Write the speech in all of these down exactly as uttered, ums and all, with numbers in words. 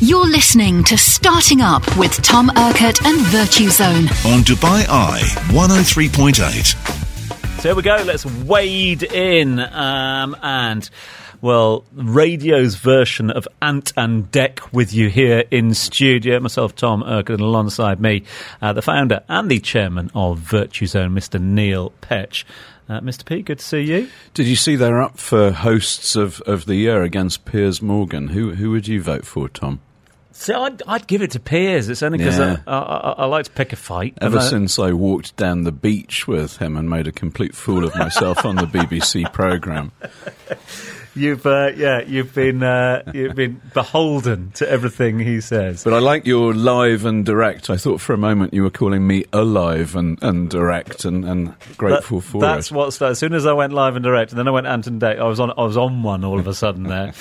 You're listening to Starting Up with Tom Urquhart and VirtuZone on Dubai Eye one oh three point eight. So here we go, let's wade in um, and... Well, radio's version of Ant and Dec with you here in studio. Myself, Tom Urquhart, and alongside me, uh, the founder and the chairman of VirtuZone, Mister Neil Petch. Uh, Mister P, good to see you. Did you see they're up for hosts of, of the year against Piers Morgan? Who who would you vote for, Tom? So I'd, I'd give it to Piers. It's only because yeah. I, I, I like to pick a fight. Ever I... since I walked down the beach with him and made a complete fool of myself on the B B C programme. You've uh, yeah, you've been uh, you've been beholden to everything he says. But I like your live and direct. I thought for a moment you were calling me alive and, and direct, and, and grateful that, for that's it. That's what started. As soon as I went live and direct, and then I went Ant and Dec, I was on I was on one all of a sudden there.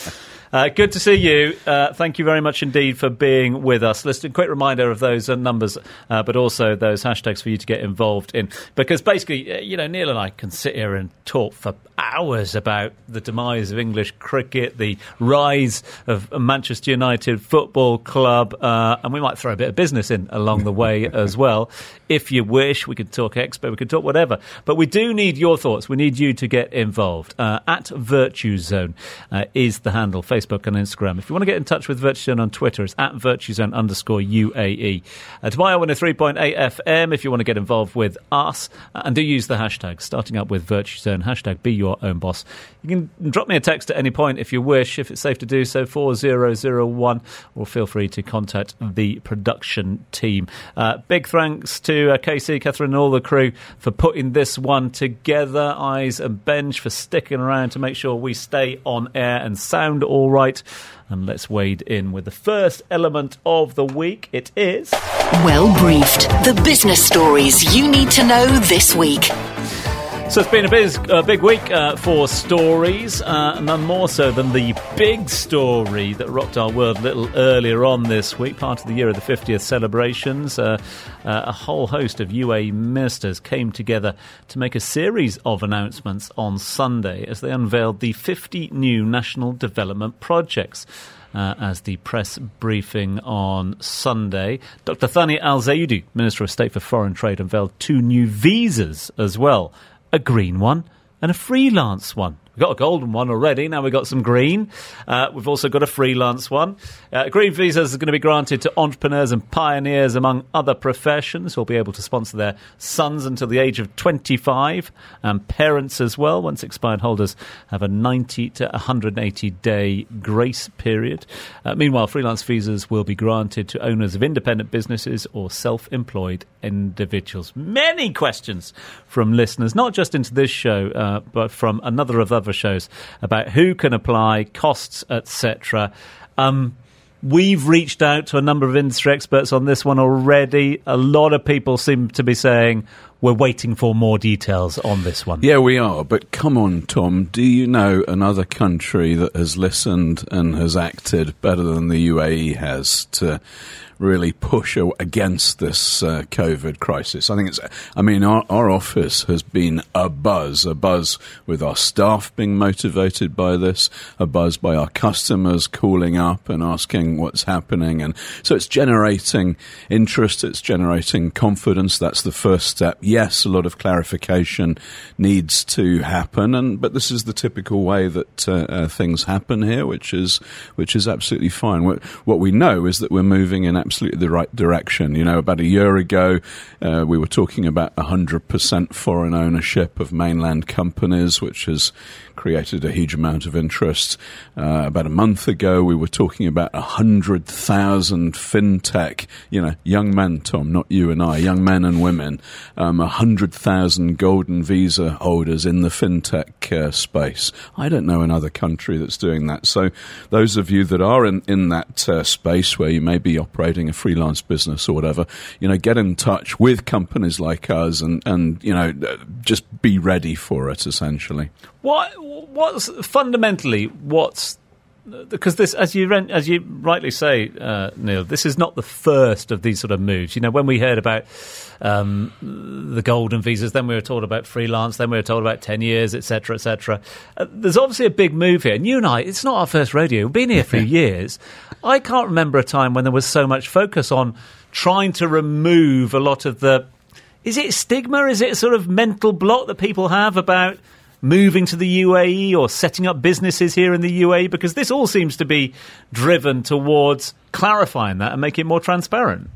Uh, good to see you. Uh, thank you very much indeed for being with us. Let's do a quick reminder of those uh, numbers, uh, but also those hashtags for you to get involved in. Because basically, uh, you know, Neil and I can sit here and talk for hours about the demise of English cricket, the rise of Manchester United Football Club, uh, and we might throw a bit of business in along the way as well. If you wish, we could talk Expo, we could talk whatever. But we do need your thoughts. We need you to get involved. Uh, at VirtuZone uh, is the handle, Facebook. Facebook and Instagram. If you want to get in touch with VirtuZone on Twitter, it's at VirtuZone underscore U A E. Uh, Dubai one oh three point eight F M if you want to get involved with us. Uh, and do use the hashtag, starting up with VirtuZone, hashtag be your own boss. You can drop me a text at any point if you wish, if it's safe to do so, four zero zero one, or feel free to contact the production team. Uh, big thanks to uh, K C, Catherine and all the crew for putting this one together. Eyes and Benj for sticking around to make sure we stay on air and sound all right. Right, and let's wade in with the first element of the week. It is Well Briefed, the business stories you need to know this week. So it's been a biz, uh, big week uh, for stories, uh, none more so than the big story that rocked our world a little earlier on this week, part of the Year of the fiftieth celebrations. Uh, uh, a whole host of U A E ministers came together to make a series of announcements on Sunday as they unveiled the fifty new national development projects. Uh, as the press briefing on Sunday, Doctor Thani Al Zaidi, Minister of State for Foreign Trade, unveiled two new visas as well, a green one and a freelance one. We've got a golden one already, now we've got some green. Uh, we've also got a freelance one. Uh, green visas are going to be granted to entrepreneurs and pioneers among other professions who will be able to sponsor their sons until the age of twenty-five, and parents as well. Once expired, holders have a ninety to one hundred eighty day grace period. Uh, meanwhile, freelance visas will be granted to owners of independent businesses or self-employed individuals. Many questions from listeners, not just into this show, uh, but from another of the shows about who can apply, costs, et cetera. Um, we've reached out to a number of industry experts on this one already. A lot of people seem to be saying we're waiting for more details on this one. Yeah, we are. But come on, Tom, do you know another country that has listened and has acted better than the U A E has to really push against this uh, COVID crisis? I think it's, I mean, our, our office has been abuzz, abuzz with our staff being motivated by this, abuzz by our customers calling up and asking what's happening. And so it's generating interest, it's generating confidence. That's the first step. Yes, a lot of clarification needs to happen, and but this is the typical way that uh, uh, things happen here, which is which is absolutely fine. What, what we know is that we're moving in absolutely the right direction. You know, about a year ago, uh, we were talking about one hundred percent foreign ownership of mainland companies, which has created a huge amount of interest. Uh, about a month ago, we were talking about one hundred thousand fintech, you know, young men, Tom, not you and I, young men and women, um, one hundred thousand golden visa holders in the fintech uh, space. I don't know another country that's doing that. So those of you that are in, in that uh, space where you may be operating a freelance business or whatever, you know, get in touch with companies like us and, and you know, just be ready for it, essentially. What, what's fundamentally, what's Because this, as you as you rightly say, uh, Neil, this is not the first of these sort of moves. You know, when we heard about um, the golden visas, then we were told about freelance, then we were told about ten years, et cetera, et cetera. Uh, there's obviously a big move here. And you and I, it's not our first rodeo. We've been here for years. I can't remember a time when there was so much focus on trying to remove a lot of the... Is it stigma? Is it a sort of mental block that people have about... moving to the U A E or setting up businesses here in the U A E? Because this all seems to be driven towards clarifying that and making it more transparent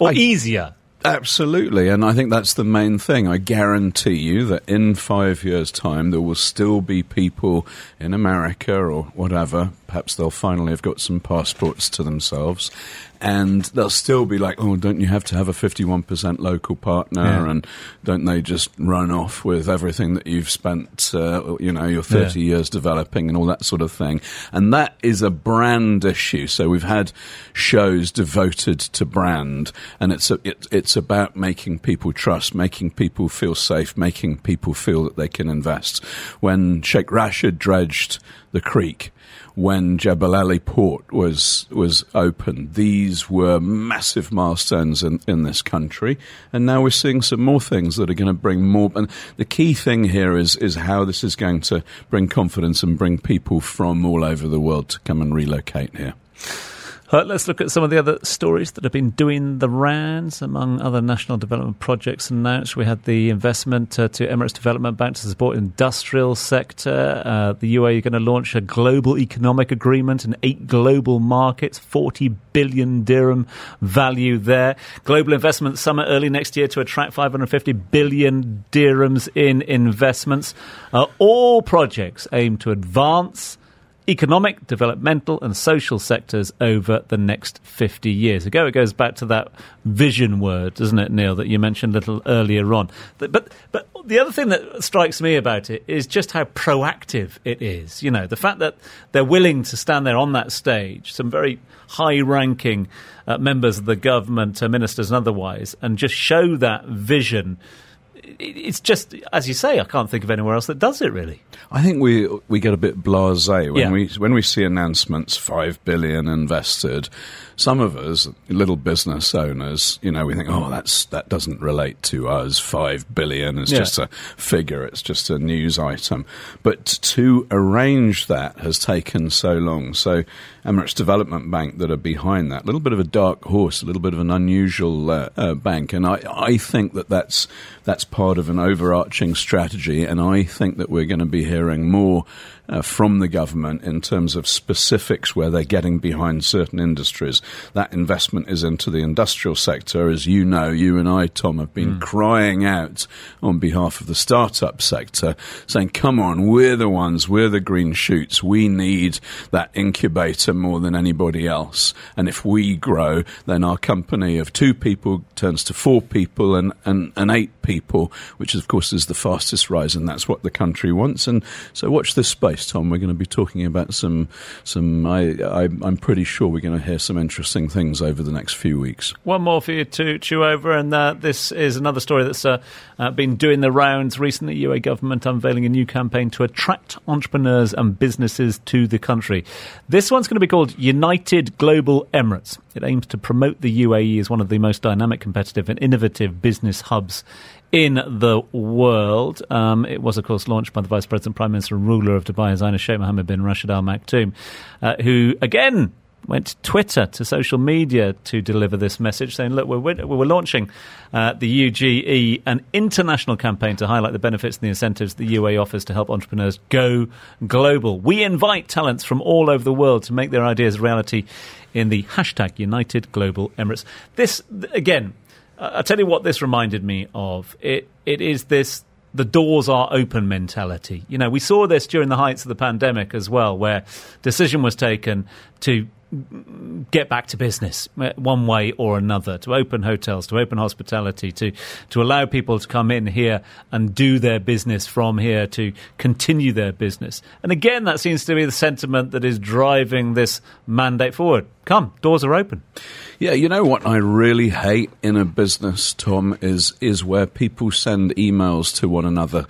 or I, easier. Absolutely, and I think that's the main thing. I guarantee you that in five years' time there will still be people in America or whatever, perhaps they'll finally have got some passports to themselves, and they'll still be like, oh, don't you have to have a fifty-one percent local partner, yeah. and don't they just run off with everything that you've spent, uh, you know, your thirty yeah. years developing and all that sort of thing. And that is a brand issue. So we've had shows devoted to brand, and it's a, it, it's about making people trust, making people feel safe, making people feel that they can invest. When Sheikh Rashid dredged the creek, when Jebel Ali Port was was opened, these were massive milestones in, in this country, and now we're seeing some more things that are going to bring more. And the key thing here is is how this is going to bring confidence and bring people from all over the world to come and relocate here. Uh, let's look at some of the other stories that have been doing the rounds, among other national development projects announced. We had the investment uh, to Emirates Development Bank to support industrial sector. Uh, the U A E are going to launch a global economic agreement in eight global markets, forty billion dirham value there. Global investment summit early next year to attract five hundred fifty billion dirhams in investments. Uh, all projects aim to advance economic, developmental and social sectors over the next fifty years. Ago, it goes back to that vision word, doesn't it, Neil, that you mentioned a little earlier on. But but the other thing that strikes me about it is just how proactive it is. You know, the fact that they're willing to stand there on that stage, some very high-ranking uh, members of the government, uh, ministers and otherwise, and just show that vision. It's just, as you say, I can't think of anywhere else that does it, really. I think we we get a bit blasé when yeah. we when we see announcements, five billion invested. Some of us, little business owners, you know, we think, oh, that's that doesn't relate to us. five billion is yeah. just a figure. It's just a news item. But to arrange that has taken so long. So Emirates Development Bank that are behind that, a little bit of a dark horse, a little bit of an unusual uh, uh, bank. And I, I think that that's, that's part of an overarching strategy. And I think that we're going to be hearing more Uh, from the government in terms of specifics where they're getting behind certain industries. That investment is into the industrial sector. As you know, you and I, Tom, have been mm. crying out on behalf of the startup sector, saying, come on, we're the ones, we're the green shoots. We need that incubator more than anybody else. And if we grow, then our company of two people turns to four people and, and, and eight people, which, of course, is the fastest rise, and that's what the country wants. And so watch this space, Tom. We're going to be talking about some, some. I, I, I'm pretty sure we're going to hear some interesting things over the next few weeks. One more for you to chew over, and uh, this is another story that's uh, uh, been doing the rounds recently. U A E government unveiling a new campaign to attract entrepreneurs and businesses to the country. This one's going to be called United Global Emirates. It aims to promote the U A E as one of the most dynamic, competitive and innovative business hubs in the world. Um, it was, of course, launched by the Vice President, Prime Minister and ruler of Dubai, His Highness Sheikh Mohammed bin Rashid al-Maktoum, uh, who, again, went to Twitter, to social media to deliver this message, saying, look, we're, we're, we're launching uh, the U G E, an international campaign to highlight the benefits and the incentives the U A E offers to help entrepreneurs go global. We invite talents from all over the world to make their ideas a reality in the hashtag United Global Emirates. This, again, I'll tell you what this reminded me of. It It is this, the doors are open mentality. You know, we saw this during the heights of the pandemic as well, where decision was taken to get back to business one way or another, to open hotels, to open hospitality, to, to allow people to come in here and do their business from here, to continue their business. And again, that seems to be the sentiment that is driving this mandate forward. Come, doors are open. Yeah, you know what I really hate in a business, Tom, is is where people send emails to one another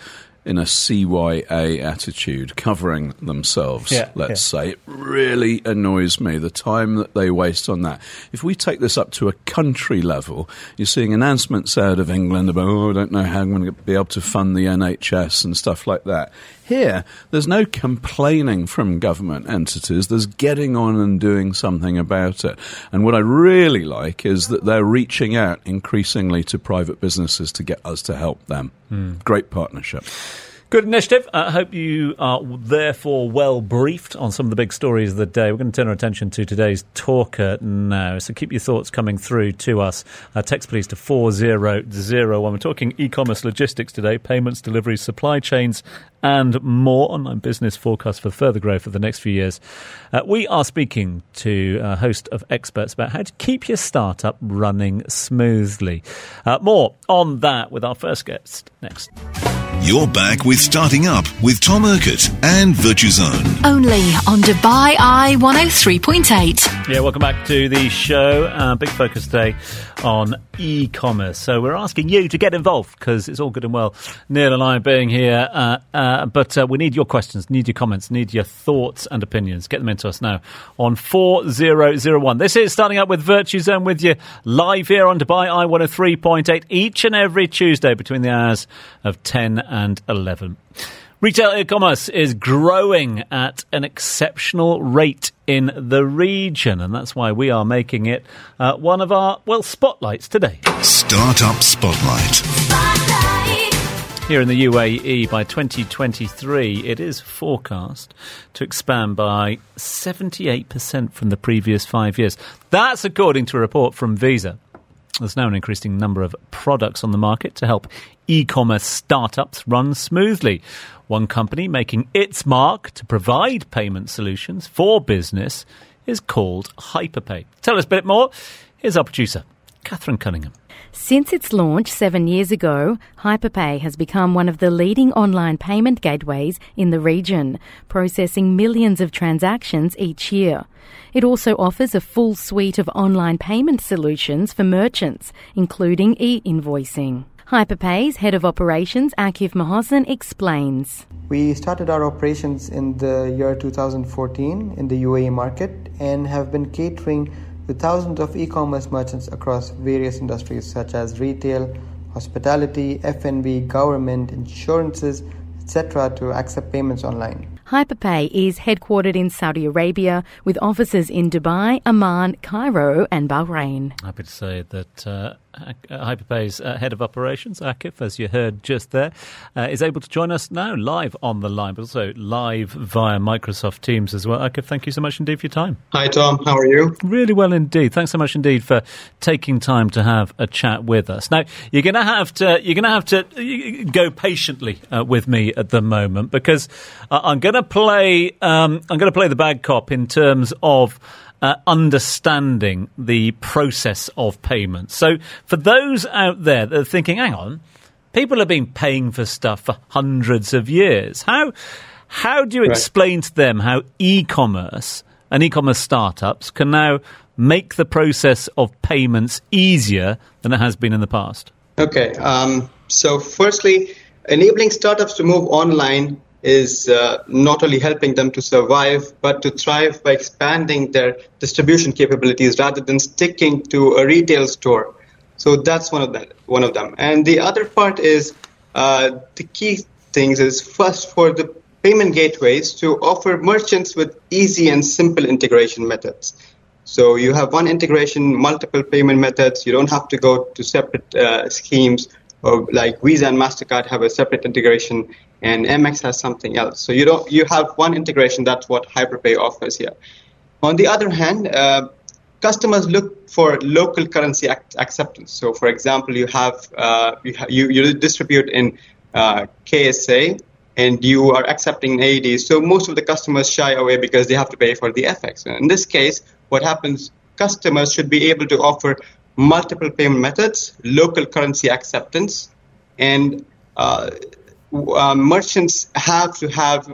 in a C Y A attitude, covering themselves, yeah, let's yeah. say. It really annoys me, the time that they waste on that. If we take this up to a country level, you're seeing announcements out of England about, oh, I don't know how I'm going to be able to fund the N H S and stuff like that. Here, there's no complaining from government entities. There's getting on and doing something about it. And what I really like is that they're reaching out increasingly to private businesses to get us to help them. Mm. Great partnership. Good initiative. I uh, hope you are therefore well briefed on some of the big stories of the day. We're going to turn our attention to today's talker now. So keep your thoughts coming through to us. Uh, text please to four zero zero one. We're talking e-commerce logistics today, payments, deliveries, supply chains and more. Online business forecast for further growth for the next few years. Uh, we are speaking to a host of experts about how to keep your startup running smoothly. Uh, more on that with our first guest next. You're back with Starting Up with Tom Urquhart and VirtuZone. Only on Dubai Eye one oh three point eight. Yeah, welcome back to the show. Uh, big focus today on e-commerce. So we're asking you to get involved because it's all good and well, Neil and I being here. Uh, uh, but uh, we need your questions, need your comments, need your thoughts and opinions. Get them into us now on four zero zero one. This is Starting Up with VirtuZone with you live here on Dubai Eye one oh three point eight each and every Tuesday between the hours of ten and eleven. Retail e-commerce is growing at an exceptional rate in the region, and that's why we are making it uh, one of our, well, spotlights today. Startup Spotlight. Spotlight. Here in the U A E, by twenty twenty-three, it is forecast to expand by seventy-eight percent from the previous five years. That's according to a report from Visa. There's now an increasing number of products on the market to help e-commerce startups run smoothly. One company making its mark to provide payment solutions for business is called HyperPay. Tell us a bit more. Here's our producer, Catherine Cunningham. Since its launch seven years ago, HyperPay has become one of the leading online payment gateways in the region, processing millions of transactions each year. It also offers a full suite of online payment solutions for merchants, including e-invoicing. HyperPay's head of operations, Akif Mahassan, explains. We started our operations in the year two thousand fourteen in the U A E market and have been catering to thousands of e-commerce merchants across various industries such as retail, hospitality, F and B, government, insurances, et cetera to accept payments online. HyperPay is headquartered in Saudi Arabia with offices in Dubai, Amman, Cairo and Bahrain. Happy to say that uh, HyperPay's uh, head of operations, Akif, as you heard just there, uh, is able to join us now live on the line, but also live via Microsoft Teams as well. Akif, thank you so much indeed for your time. Hi, Tom. How are you? Really well indeed. Thanks so much indeed for taking time to have a chat with us. Now, you're going to have to you're going to have to go patiently uh, with me at the moment because uh, I'm going to play. Um, I'm going to play the bad cop in terms of uh, understanding the process of payment. So, for those out there that are thinking, "Hang on, people have been paying for stuff for hundreds of years. How how do you right. explain to them how e-commerce and e-commerce startups can now make the process of payments easier than it has been in the past?" Okay. Um, so, firstly, enabling startups to move online is uh, not only helping them to survive, but to thrive by expanding their distribution capabilities rather than sticking to a retail store. So that's one of that, one of them. And the other part is uh, the key things is first for the payment gateways to offer merchants with easy and simple integration methods. So you have one integration, multiple payment methods. You don't have to go to separate uh, schemes. Or like Visa and MasterCard have a separate integration, and M X has something else. So you don't you have one integration. That's what HyperPay offers here. On the other hand, uh, customers look for local currency ac- acceptance. So, for example, you have uh, you, ha- you you distribute in uh, K S A, and you are accepting A E D. So most of the customers shy away because they have to pay for the F X. And in this case, what happens? Customers should be able to offer multiple payment methods, local currency acceptance, and uh, uh, merchants have to have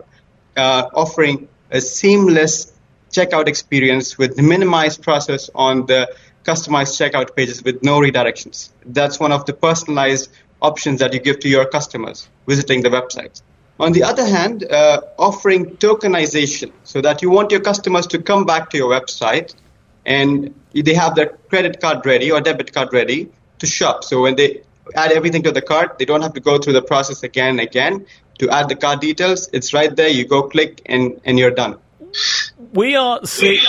uh, offering a seamless checkout experience with minimized process on the customized checkout pages with no redirections. That's one of the personalized options that you give to your customers visiting the websites. On the other hand, uh, offering tokenization, so that you want your customers to come back to your website and they have their credit card ready or debit card ready to shop. So when they add everything to the cart, they don't have to go through the process again and again to add the card details. It's right there. You go click and, and you're done. We are see-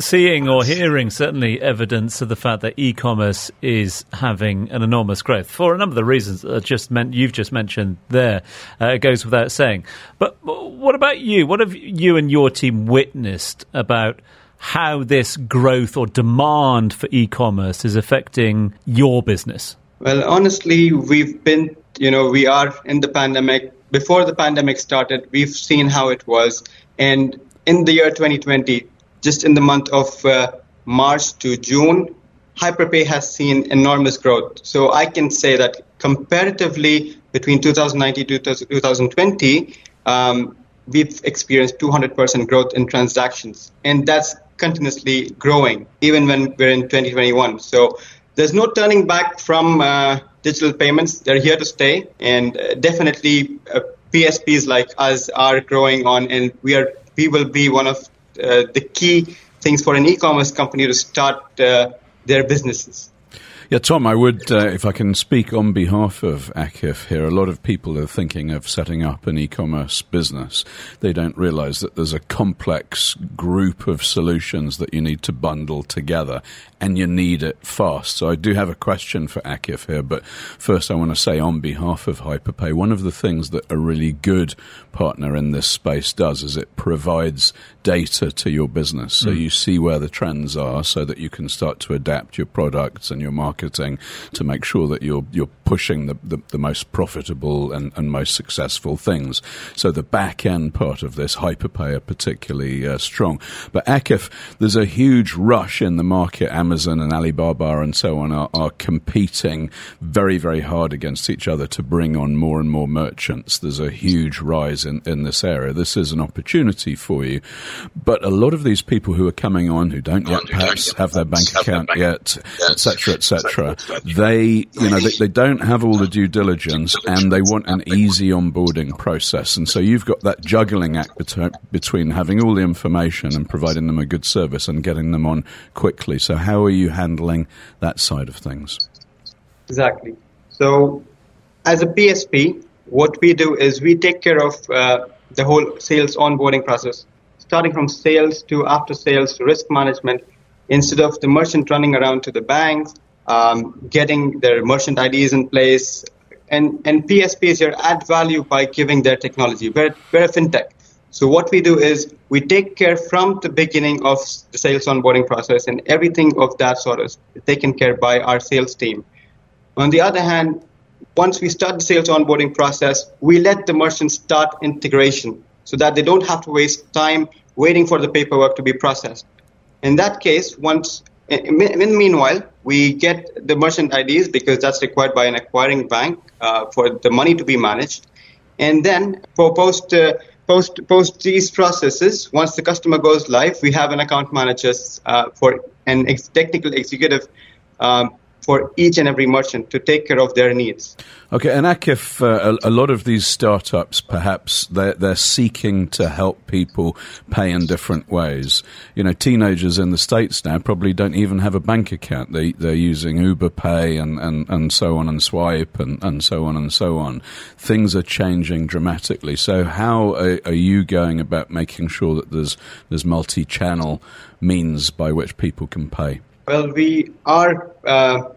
seeing or hearing certainly evidence of the fact that e-commerce is having an enormous growth for a number of the reasons that just meant you've just mentioned there. Uh, it goes without saying. But what about you? What have you and your team witnessed about how this growth or demand for e-commerce is affecting your business? Well, honestly, we've been, you know, we are in the pandemic. Before the pandemic started, we've seen how it was. And in the year twenty twenty, just in the month of uh, March to June, HyperPay has seen enormous growth. So I can say that comparatively between two thousand nineteen to two thousand twenty, um, we've experienced two hundred percent growth in transactions. And that's continuously growing, even when we're in twenty twenty-one. So there's no turning back from uh, digital payments. They're here to stay. And uh, definitely uh, P S Ps like us are growing on, and we are we will be one of uh, the key things for an e-commerce company to start uh, their businesses. Yeah, Tom, I would, uh, if I can speak on behalf of Akif here, a lot of people are thinking of setting up an e-commerce business. They don't realize that there's a complex group of solutions that you need to bundle together, and you need it fast. So I do have a question for Akif here, but first I want to say on behalf of HyperPay, one of the things that a really good partner in this space does is it provides data to your business. So mm. you see where the trends are so that you can start to adapt your products and your marketing Marketing to make sure that you're you're pushing the, the, the most profitable and, and most successful things. So the back end part of this, HyperPay are particularly uh, strong. But Akif, there's a huge rush in the market. Amazon and Alibaba and so on are, are competing very, very hard against each other to bring on more and more merchants. There's a huge rise in, in this area. This is an opportunity for you. But a lot of these people who are coming on who don't yet perhaps have their bank account yet, et cetera, et cetera, they, you know, they, they don't have all the due diligence, and they want an easy onboarding process. And so you've got that juggling act between having all the information and providing them a good service and getting them on quickly. So how are you handling that side of things? Exactly. So as a P S P, what we do is we take care of uh, the whole sales onboarding process, starting from sales to after sales to risk management, instead of the merchant running around to the banks, Um, getting their merchant I Ds in place, and, and P S Ps here add value by giving their technology. We're, we're a fintech. So what we do is we take care from the beginning of the sales onboarding process, and everything of that sort is taken care by our sales team. On the other hand, once we start the sales onboarding process, we let the merchant start integration so that they don't have to waste time waiting for the paperwork to be processed. In that case, once In the meanwhile, we get the merchant I Ds because that's required by an acquiring bank uh, for the money to be managed. And then for post, uh, post, post these processes, once the customer goes live, we have an account manager uh, for an ex- technical executive um, for each and every merchant to take care of their needs. Okay, and Akif, uh, a, a lot of these startups, perhaps, they're, they're seeking to help people pay in different ways. You know, teenagers in the States now probably don't even have a bank account. They, they're using Uber Pay and, and, and so on and Swipe and, and so on and so on. Things are changing dramatically. So how are, are you going about making sure that there's there's multi-channel means by which people can pay? Well, we are uh,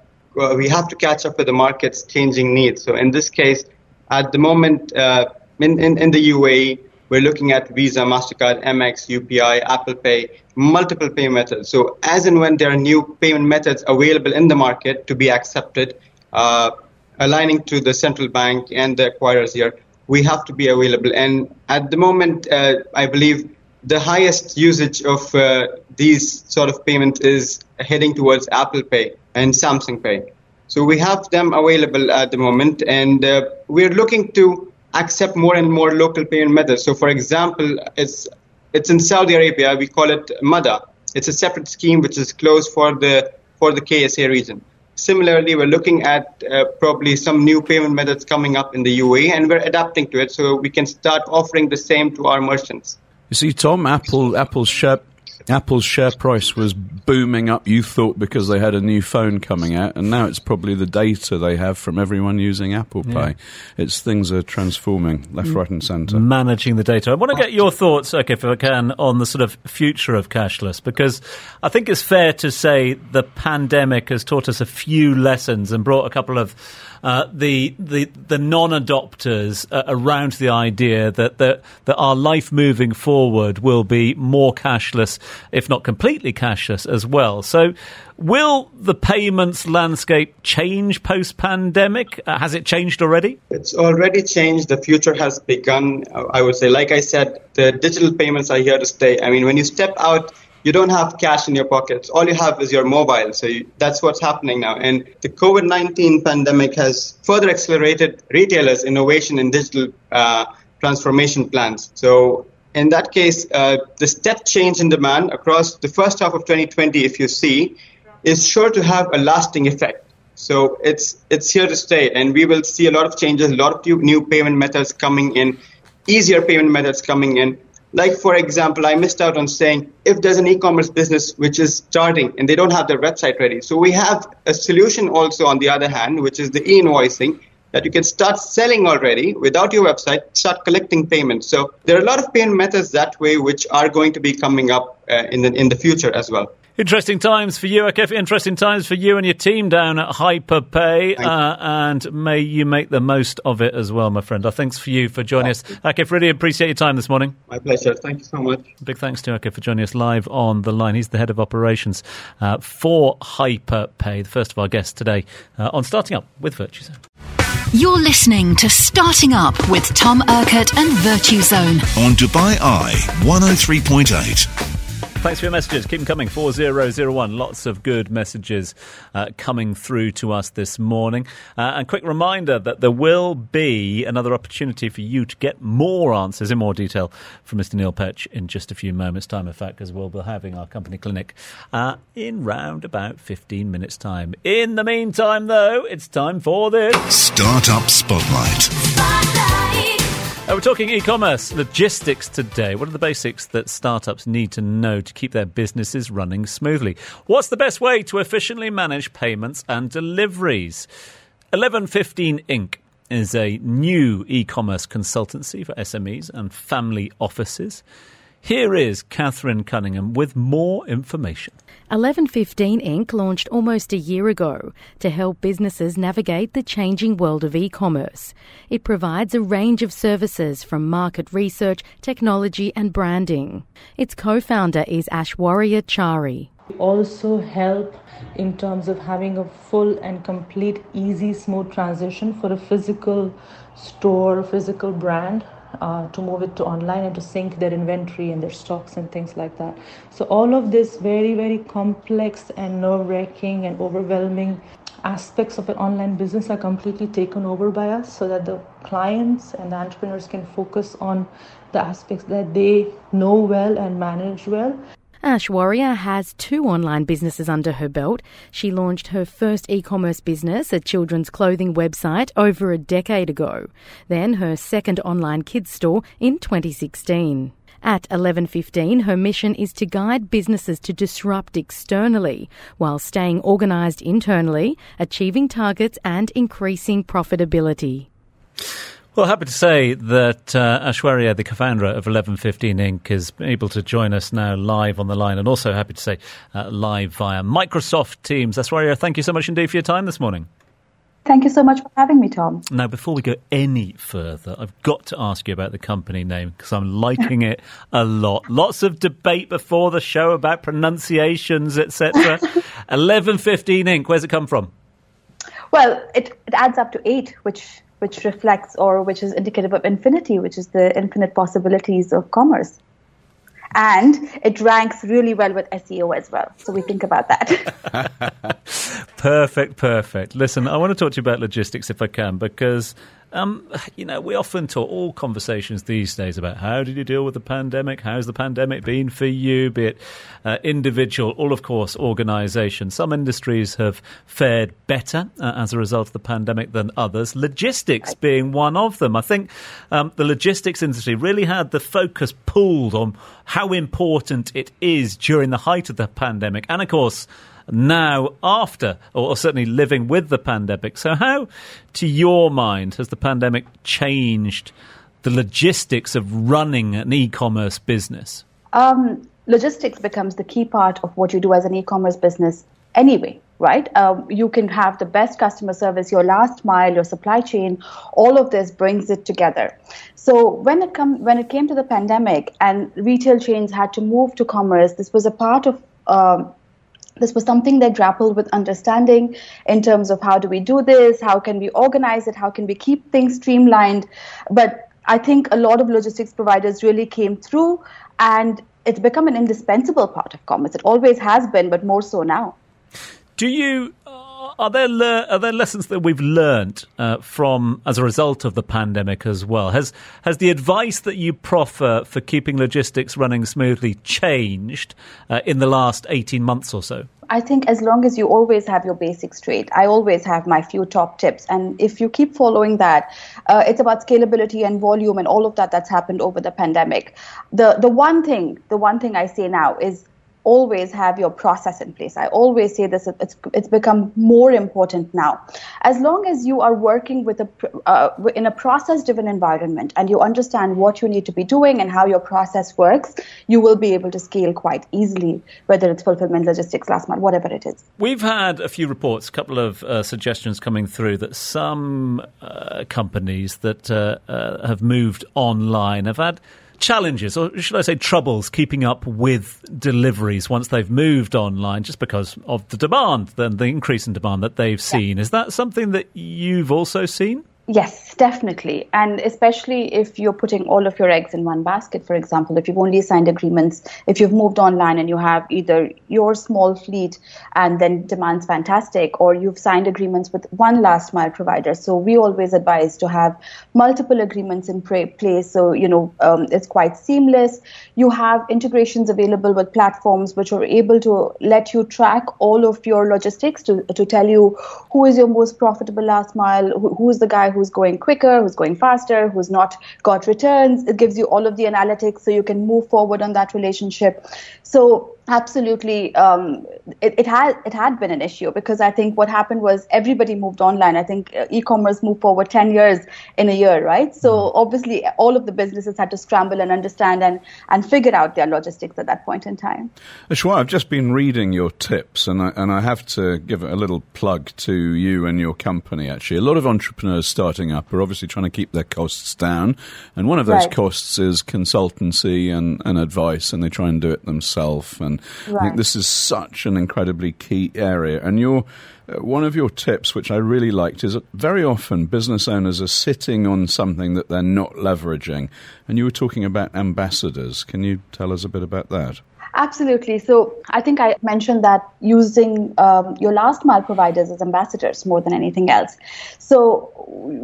we have to catch up with the market's changing needs. So in this case, at the moment, uh, in, in, in the U A E, we're looking at Visa, MasterCard, M X, U P I, Apple Pay, multiple pay methods. So as and when there are new payment methods available in the market to be accepted, uh, aligning to the central bank and the acquirers here, we have to be available. And at the moment, uh, I believe the highest usage of uh, these sort of payments is heading towards Apple Pay and Samsung Pay. So we have them available at the moment, and uh, we're looking to accept more and more local payment methods. So for example, it's it's in Saudi Arabia, we call it MADA. It's a separate scheme which is closed for the for the K S A region. Similarly, we're looking at uh, probably some new payment methods coming up in the U A E, and we're adapting to it so we can start offering the same to our merchants. You see, Tom, Apple, Apple's share, Apple's share price was booming up, you thought, because they had a new phone coming out, and now it's probably the data they have from everyone using Apple Pay. Yeah. It's things are transforming left, right and centre. Managing the data. I want to get your thoughts, okay, if I can, on the sort of future of cashless, because I think it's fair to say the pandemic has taught us a few lessons and brought a couple of Uh, the the the non-adopters uh, around the idea that, that that our life moving forward will be more cashless, if not completely cashless as well. So will the payments landscape change post-pandemic? Uh, has it changed already? It's already changed. The future has begun, I would say. Like I said, the digital payments are here to stay. I mean, when you step out, you don't have cash in your pockets. All you have is your mobile. So you, that's what's happening now. And the COVID nineteen pandemic has further accelerated retailers' innovation in digital uh, transformation plans. So in that case, uh, the step change in demand across the first half of twenty twenty, if you see, is sure to have a lasting effect. So it's it's here to stay. And we will see a lot of changes, a lot of new, new payment methods coming in, easier payment methods coming in. Like, for example, I missed out on saying if there's an e-commerce business which is starting and they don't have their website ready. So we have a solution also on the other hand, which is the e-invoicing, that you can start selling already without your website, start collecting payments. So there are a lot of payment methods that way which are going to be coming up uh, in the in the future as well. Interesting times for you, Akif. Interesting times for you and your team down at HyperPay. Uh, and may you make the most of it as well, my friend. Our thanks for you for joining us. Akif, really appreciate your time this morning. My pleasure. Thank you so much. Big thanks to Akif for joining us live on the line. He's the head of operations uh, for HyperPay, the first of our guests today uh, on Starting Up with VirtuZone. You're listening to Starting Up with Tom Urquhart and VirtuZone on Dubai Eye one oh three point eight. Thanks for your messages. Keep them coming. four zero zero one. Lots of good messages uh, coming through to us this morning. Uh, and quick reminder that there will be another opportunity for you to get more answers in more detail from Mister Neil Petch in just a few moments' time, in fact, because we'll be having our company clinic uh, in round about fifteen minutes' time. In the meantime, though, it's time for this Startup Spotlight. Spotlight. Uh, we're talking e-commerce, logistics today. What are the basics that startups need to know to keep their businesses running smoothly? What's the best way to efficiently manage payments and deliveries? eleven fifteen Incorporated is a new e-commerce consultancy for S M Es and family offices. Here is Catherine Cunningham with more information. eleven fifteen Incorporated launched almost a year ago to help businesses navigate the changing world of e-commerce. It provides a range of services from market research, technology and branding. Its co-founder is Aishwarya Chari. Also help in terms of having a full and complete, easy, smooth transition for a physical store, physical brand. Uh, to move it to online and to sync their inventory and their stocks and things like that. So all of this very, very complex and nerve-wracking and overwhelming aspects of an online business are completely taken over by us, so that the clients and the entrepreneurs can focus on the aspects that they know well and manage well. Aishwarya has two online businesses under her belt. She launched her first e-commerce business, a children's clothing website, over a decade ago. Then her second online kids store in twenty sixteen. At eleven fifteen, her mission is to guide businesses to disrupt externally while staying organised internally, achieving targets and increasing profitability. Well, happy to say that uh, Aishwarya, the co-founder of eleven fifteen Incorporated, is able to join us now live on the line, and also happy to say uh, live via Microsoft Teams. Aishwarya, thank you so much indeed for your time this morning. Thank you so much for having me, Tom. Now, before we go any further, I've got to ask you about the company name, because I'm liking it a lot. Lots of debate before the show about pronunciations, et cetera eleven fifteen Incorporated, where's it come from? Well, it, it adds up to eight, which... which reflects or which is indicative of infinity, which is the infinite possibilities of commerce. And it ranks really well with S E O as well. So we think about that. Perfect, perfect. Listen, I want to talk to you about logistics if I can, because Um, you know, we often talk all conversations these days about how did you deal with the pandemic? How's the pandemic been for you? Be it uh, individual or, of course, organisation. Some industries have fared better uh, as a result of the pandemic than others, logistics being one of them. I think um, the logistics industry really had the focus pulled on how important it is during the height of the pandemic. And, of course, now after, or certainly living with the pandemic. So how, to your mind, has the pandemic changed the logistics of running an e-commerce business? Um, logistics becomes the key part of what you do as an e-commerce business anyway, right? Um, you can have the best customer service, your last mile, your supply chain, all of this brings it together. So when it, com- when it came to the pandemic and retail chains had to move to commerce, this was a part of... Um, This was something they grappled with understanding in terms of how do we do this, how can we organize it, how can we keep things streamlined. But I think a lot of logistics providers really came through and it's become an indispensable part of commerce. It always has been, but more so now. Do you... Are there le- are there lessons that we've learned uh, from as a result of the pandemic as well? Has has the advice that you proffer for keeping logistics running smoothly changed uh, in the last eighteen months or so? I think as long as you always have your basics straight, I always have my few top tips. And if you keep following that, uh, it's about scalability and volume and all of that that's happened over the pandemic. The the one thing, the one thing I say now is, always have your process in place. I always say this, it's it's become more important now. As long as you are working with a uh, in a process-driven environment and you understand what you need to be doing and how your process works, you will be able to scale quite easily, whether it's fulfillment, logistics, last mile, whatever it is. We've had a few reports, a couple of uh, suggestions coming through that some uh, companies that uh, uh, have moved online have had challenges, or should I say troubles, keeping up with deliveries once they've moved online just because of the demand, then the increase in demand that they've seen. Yeah. Is that something that you've also seen? Yes, definitely. And especially if you're putting all of your eggs in one basket, for example, if you've only signed agreements, if you've moved online and you have either your small fleet and then demand's fantastic, or you've signed agreements with one last mile provider. So we always advise to have multiple agreements in pra- place. So, you know, um, it's quite seamless. You have integrations available with platforms which are able to let you track all of your logistics to, to tell you who is your most profitable last mile, who, who is the guy who who's going quicker, who's going faster, who's not got returns. It gives you all of the analytics so you can move forward on that relationship. So absolutely, um, it, it, had, it had been an issue because I think what happened was everybody moved online. I think e-commerce moved forward ten years in a year, right? So obviously all of the businesses had to scramble and understand and, and figure out their logistics at that point in time. Aishwarya, I've just been reading your tips and I, and I have to give a little plug to you and your company, actually. A lot of entrepreneurs starting up are obviously trying to keep their costs down. And one of those right. costs is consultancy and, and advice, and they try and do it themselves. And Right. I think this is such an incredibly key area. And your uh, one of your tips, which I really liked, is that very often business owners are sitting on something that they're not leveraging. And you were talking about ambassadors. Can you tell us a bit about that? Absolutely. So I think I mentioned that using um, your last mile providers as ambassadors more than anything else. So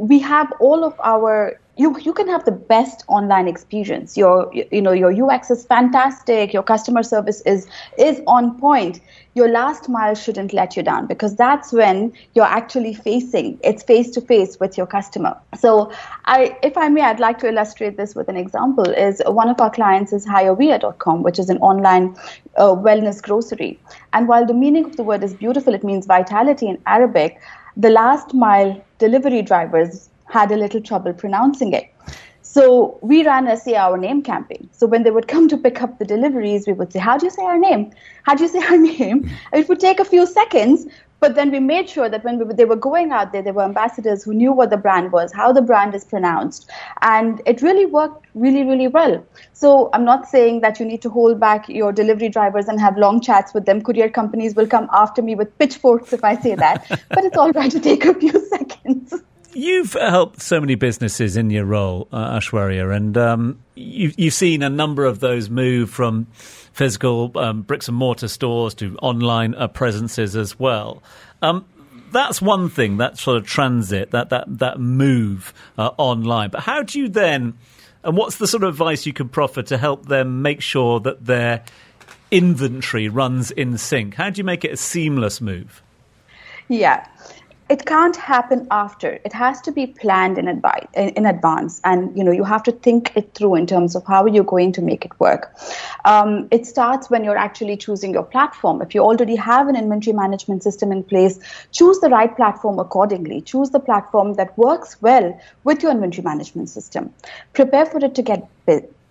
we have all of our... You you can have the best online experience. Your you know your U X is fantastic. Your customer service is is on point. Your last mile shouldn't let you down because that's when you're actually facing it's face to face with your customer. So I if I may, I'd like to illustrate this with an example. Is one of our clients is Hiavia dot com, which is an online uh, wellness grocery. And while the meaning of the word is beautiful, it means vitality in Arabic. The last mile delivery drivers had a little trouble pronouncing it. So we ran a Say Our Name campaign. So when they would come to pick up the deliveries, we would say, how do you say our name? How do you say our name? It would take a few seconds, but then we made sure that when we, they were going out there, there were ambassadors who knew what the brand was, how the brand is pronounced. And it really worked really, really well. So I'm not saying that you need to hold back your delivery drivers and have long chats with them. Courier companies will come after me with pitchforks if I say that. But it's all right to take a few seconds. You've helped so many businesses in your role, uh, Aishwarya, and um, you, you've seen a number of those move from physical um, bricks and mortar stores to online uh, presences as well. Um, that's one thing, that sort of transit, that that that move uh, online. But how do you then, and what's the sort of advice you can proffer to help them make sure that their inventory runs in sync? How do you make it a seamless move? Yeah, it can't happen after. It has to be planned in advice, in advance. And, you know, you have to think it through in terms of how you're going to make it work. Um, it starts when you're actually choosing your platform. If you already have an inventory management system in place, choose the right platform accordingly. Choose the platform that works well with your inventory management system. Prepare for it to get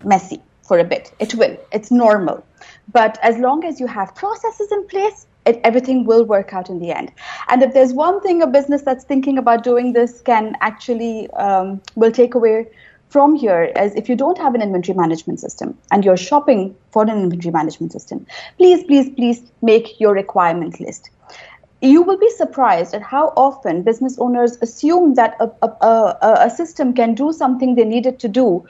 messy for a bit. It will. It's normal. But as long as you have processes in place, It, everything will work out in the end. And if there's one thing a business that's thinking about doing this can actually um, will take away from here is, if you don't have an inventory management system and you're shopping for an inventory management system, please, please, please make your requirement list. You will be surprised at how often business owners assume that a, a, a, a system can do something they needed to do,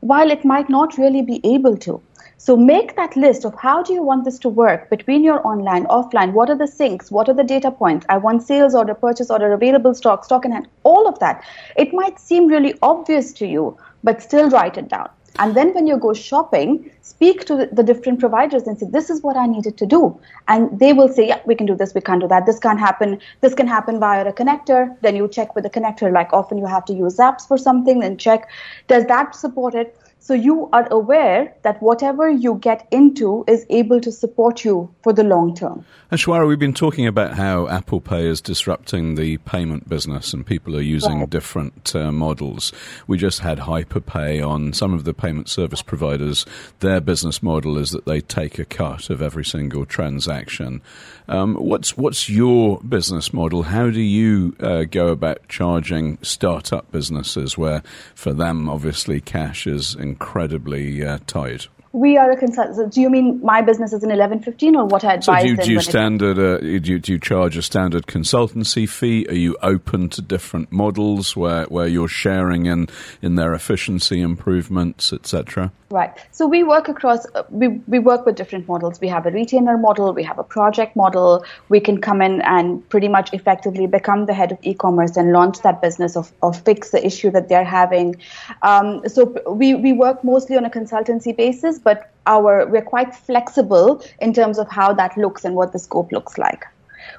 while it might not really be able to. So make that list of how do you want this to work between your online, offline, what are the syncs, what are the data points, I want sales order, purchase order, available stock, stock in hand, all of that. It might seem really obvious to you, but still write it down. And then when you go shopping, speak to the different providers and say, this is what I needed to do. And they will say, yeah, we can do this, we can't do that, this can't happen, this can happen via a connector. Then you check with the connector, like often you have to use apps for something, then check, does that support it? So you are aware that whatever you get into is able to support you for the long term. Aishwarya, we've been talking about how Apple Pay is disrupting the payment business and people are using right. different uh, models. We just had HyperPay on. Some of the payment service providers, their business model is that they take a cut of every single transaction. Um, what's, what's your business model? How do you uh, go about charging startup businesses where, for them, obviously, cash is incredibly uh, tight? We are a consultant. So do you mean my business is in eleven fifteen or what I advise? So do you, do you standard? Uh, do, you, do you charge a standard consultancy fee? Are you open to different models where, where you're sharing in, in their efficiency improvements, et cetera? Right. So we work across. Uh, we we work with different models. We have a retainer model. We have a project model. We can come in and pretty much effectively become the head of e-commerce and launch that business or, or fix the issue that they're having. Um, so we we work mostly on a consultancy basis. But our we're quite flexible in terms of how that looks and what the scope looks like.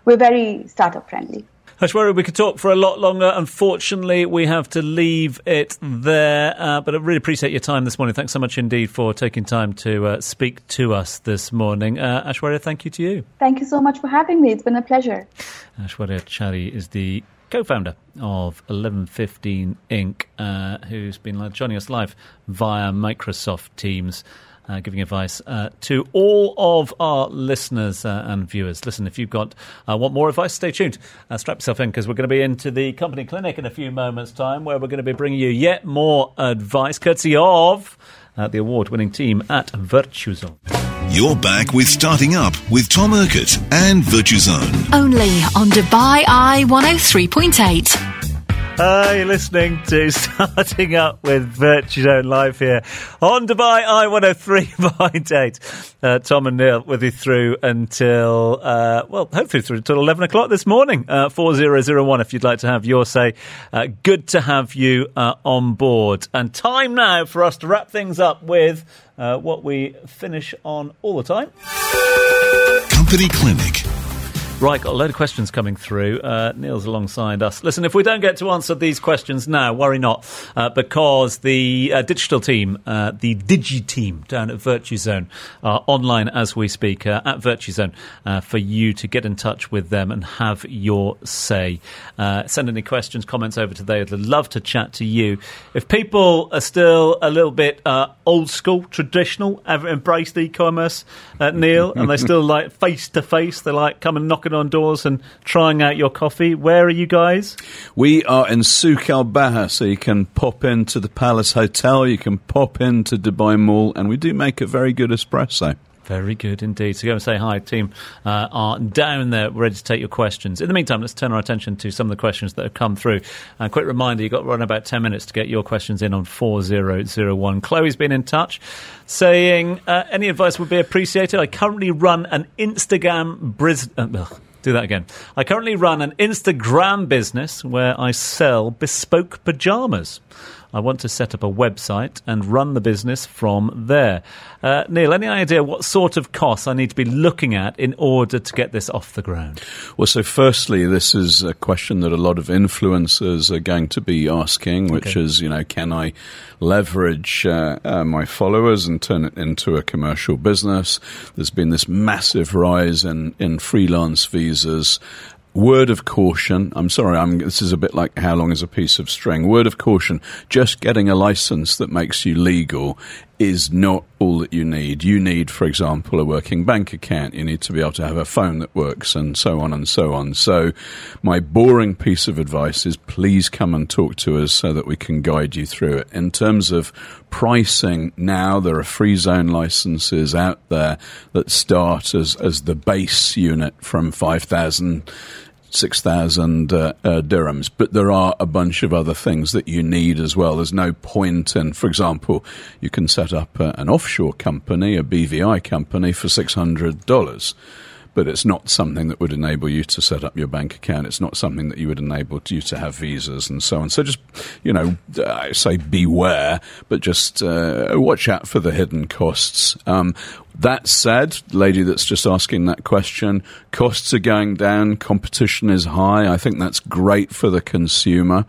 We're very startup friendly. Aishwarya, we could talk for a lot longer. Unfortunately, we have to leave it there. Uh, but I really appreciate your time this morning. Thanks so much indeed for taking time to uh, speak to us this morning. Uh, Aishwarya, thank you to you. Thank you so much for having me. It's been a pleasure. Aishwarya Chari is the co-founder of eleven fifteen Incorporated, uh, who's been joining us live via Microsoft Teams. Uh, giving advice uh, to all of our listeners uh, and viewers. Listen, if you've got uh, want more advice, stay tuned. Uh, strap yourself in because we're going to be into the company clinic in a few moments' time where we're going to be bringing you yet more advice courtesy of uh, the award-winning team at VirtuZone. You're back with Starting Up with Tom Urquhart and VirtuZone. Only on Dubai Eye one oh three point eight. Uh, you're listening to Starting Up with VirtuZone live here on Dubai Eye one oh three point eight. Uh, Tom and Neil with you through until, uh, well, hopefully through until eleven o'clock this morning, uh, four thousand one if you'd like to have your say. Uh, good to have you uh, on board. And time now for us to wrap things up with uh, what we finish on all the time. Company Clinic. Right, got a load of questions coming through. Uh, Neil's alongside us. Listen, if we don't get to answer these questions now, worry not, uh, because the uh, digital team, uh, the Digi team down at VirtuZone, are online as we speak uh, at VirtuZone uh, for you to get in touch with them and have your say. Uh, send any questions, comments over to them. I'd love to chat to you. If people are still a little bit uh, old school, traditional, have embraced e-commerce, uh, Neil, and they still like face-to-face, they like come and knock on doors and trying out your coffee. Where are you guys? We are in Souk Al Bahar, so you can pop into the Palace Hotel, you can pop into Dubai Mall, and we do make a very good espresso. Very good indeed. So go and say hi. Team uh, are down there ready to take your questions. In the meantime, let's turn our attention to some of the questions that have come through. A quick reminder, you've got to run about ten minutes to get your questions in on four thousand one. Chloe's been in touch saying, uh, any advice would be appreciated. I currently run an Instagram business. Uh, do that again. I currently run an Instagram business where I sell bespoke pajamas. I want to set up a website and run the business from there. Uh, Neil, any idea what sort of costs I need to be looking at in order to get this off the ground? Well, so firstly, this is a question that a lot of influencers are going to be asking, which okay. is, you know, can I leverage uh, uh, my followers and turn it into a commercial business? There's been this massive rise in, in freelance visas. Word of caution, I'm sorry, I'm, this is a bit like how long is a piece of string. Word of caution, just getting a license that makes you legal is not all that you need. You need, for example, a working bank account. You need to be able to have a phone that works and so on and so on. So my boring piece of advice is please come and talk to us so that we can guide you through it. In terms of pricing, now there are free zone licenses out there that start as, as the base unit from five thousand six thousand uh, uh, dirhams, but there are a bunch of other things that you need as well. There's no point in, for example, you can set up a, an offshore company, a B V I company for six hundred dollars. But it's not something that would enable you to set up your bank account. It's not something that you would enable you to have visas and so on. So just, you know, I say beware, but just uh, watch out for the hidden costs. Um, that said, lady that's just asking that question, costs are going down, competition is high. I think that's great for the consumer.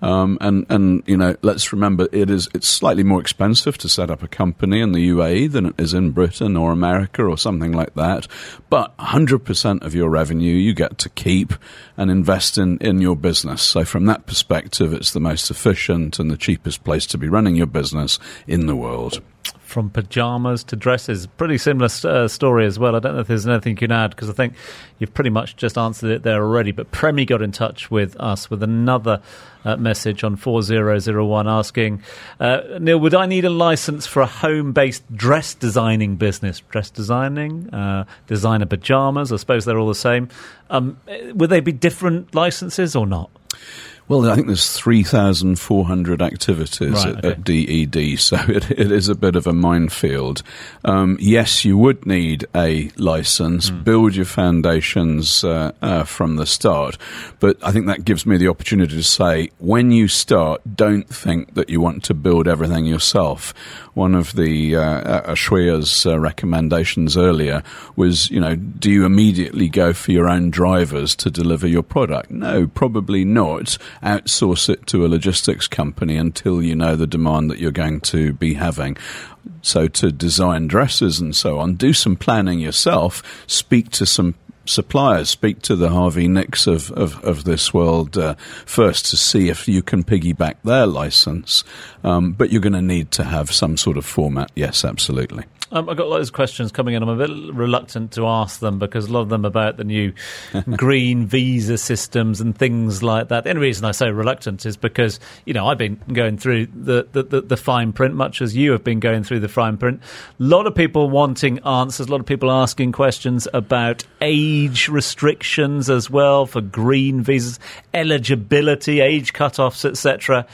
Um, and, and, you know, let's remember it is, it's slightly more expensive to set up a company in the U A E than it is in Britain or America or something like that. But one hundred percent of your revenue you get to keep and invest in, in your business. So from that perspective, it's the most efficient and the cheapest place to be running your business in the world. From pajamas to dresses, pretty similar uh, story as well. I don't know if there's anything you can add, because I think you've pretty much just answered it there already. But Premi got in touch with us with another uh, message on four zero zero one asking, uh, Neil, would I need a license for a home-based dress designing business? Dress designing, uh, designer pajamas, I suppose they're all the same. Um, would they be different licenses or not? Well, I think there's three thousand four hundred activities right, at, okay. at D E D, so it, it is a bit of a minefield. Um, yes, you would need a license, mm. build your foundations uh, uh, from the start, but I think that gives me the opportunity to say, when you start, don't think that you want to build everything yourself. One of the uh, Ashwarya's uh, recommendations earlier was, you know, do you immediately go for your own drivers to deliver your product? No, probably not. Outsource it to a logistics company until you know the demand that you're going to be having. So to design dresses and so on, do some planning yourself, speak to some suppliers, speak to the Harvey Nicks of, of, of this world uh, first to see if you can piggyback their license. Um, but you're going to need to have some sort of format. Yes, absolutely. Um, I've got loads of questions coming in. I'm a bit reluctant to ask them because a lot of them about the new green visa systems and things like that. The only reason I say reluctant is because, you know, I've been going through the, the, the, the fine print, much as you have been going through the fine print. A lot of people wanting answers, a lot of people asking questions about age restrictions as well for green visas, eligibility, age cutoffs, et cetera.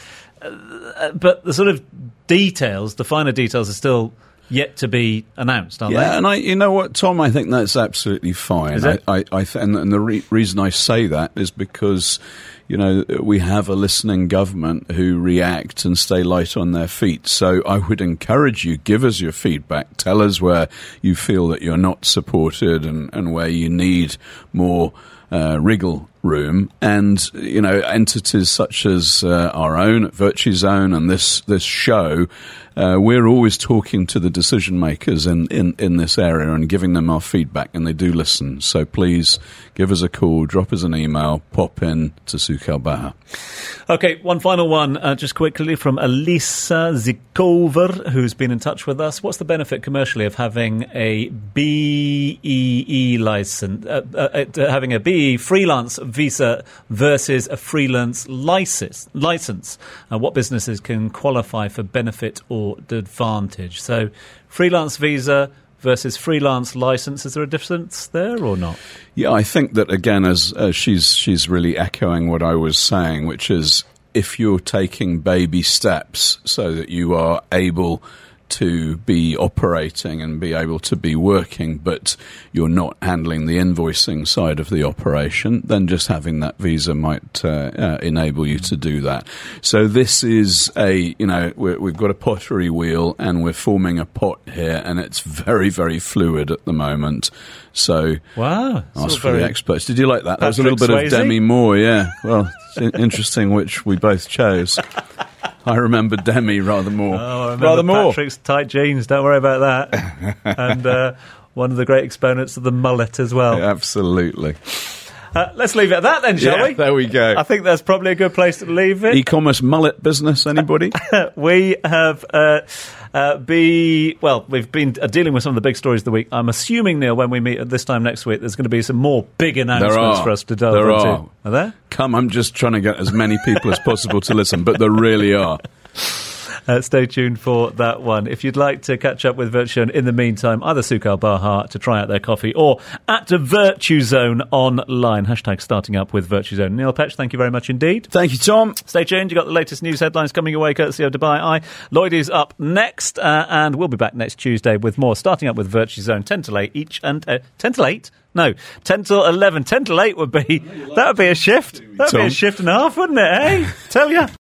But the sort of details, the finer details are still yet to be announced, aren't yeah, they? Yeah, and I, you know what, Tom, I think that's absolutely fine. Is it? I, I, I th- and, and the re- reason I say that is because, you know, we have a listening government who react and stay light on their feet. So I would encourage you, give us your feedback. Tell us where you feel that you're not supported and, and where you need more uh, wriggle room. And, you know, entities such as uh, our own at VirtuZone and this this show, uh, we're always talking to the decision makers in, in, in this area and giving them our feedback, and they do listen. So please give us a call, drop us an email, pop in to Souk Al Bahar. Okay, one final one, uh, just quickly, from Elisa Zikover, who's been in touch with us. What's the benefit commercially of having a B E E license, uh, uh, uh, having a B E E freelance visa versus a freelance license license uh, what businesses can qualify for benefit or advantage? So freelance visa versus freelance license, is there a difference there or not? Yeah, I think that again, as uh, she's she's really echoing what I was saying, which is if you're taking baby steps so that you are able to be operating and be able to be working, but you're not handling the invoicing side of the operation, then just having that Visa might uh, uh, enable you to do that. So this is a, you know, we're, we've got a pottery wheel and we're forming a pot here, and it's very, very fluid at the moment. So wow, ask for the experts. Did you like that? Patrick, that was a little bit Swayze of Demi Moore, yeah. Well, it's interesting which we both chose. I remember Demi rather more. Oh, I remember rather more. Patrick's tight jeans, don't worry about that. And uh, one of the great exponents of the mullet as well. Yeah, absolutely. Uh, let's leave it at that then, shall yeah, we? There we go. I think that's probably a good place to leave it. E-commerce mullet business, anybody? We have... Uh, Uh, be well, we've been uh, dealing with some of the big stories of the week. I'm assuming, Neil, when we meet at this time next week, there's going to be some more big announcements for us to delve into. There are. Are there? Come, I'm just trying to get as many people as possible to listen, but there really are. Uh, stay tuned for that one. If you'd like to catch up with VirtuZone in the meantime, either Souk Al Bahar to try out their coffee or at VirtuZone online. Hashtag starting up with VirtuZone. Neil Petch, thank you very much indeed. Thank you, Tom. Stay tuned. You've got the latest news headlines coming your way courtesy of Dubai Eye. Lloyd is up next, uh, and we'll be back next Tuesday with more starting up with VirtuZone, ten till eight each and uh, ten till eight. No, ten till eleven. ten till eight would be, that would be a shift. That would be a shift and a half, wouldn't it, eh? Tell ya.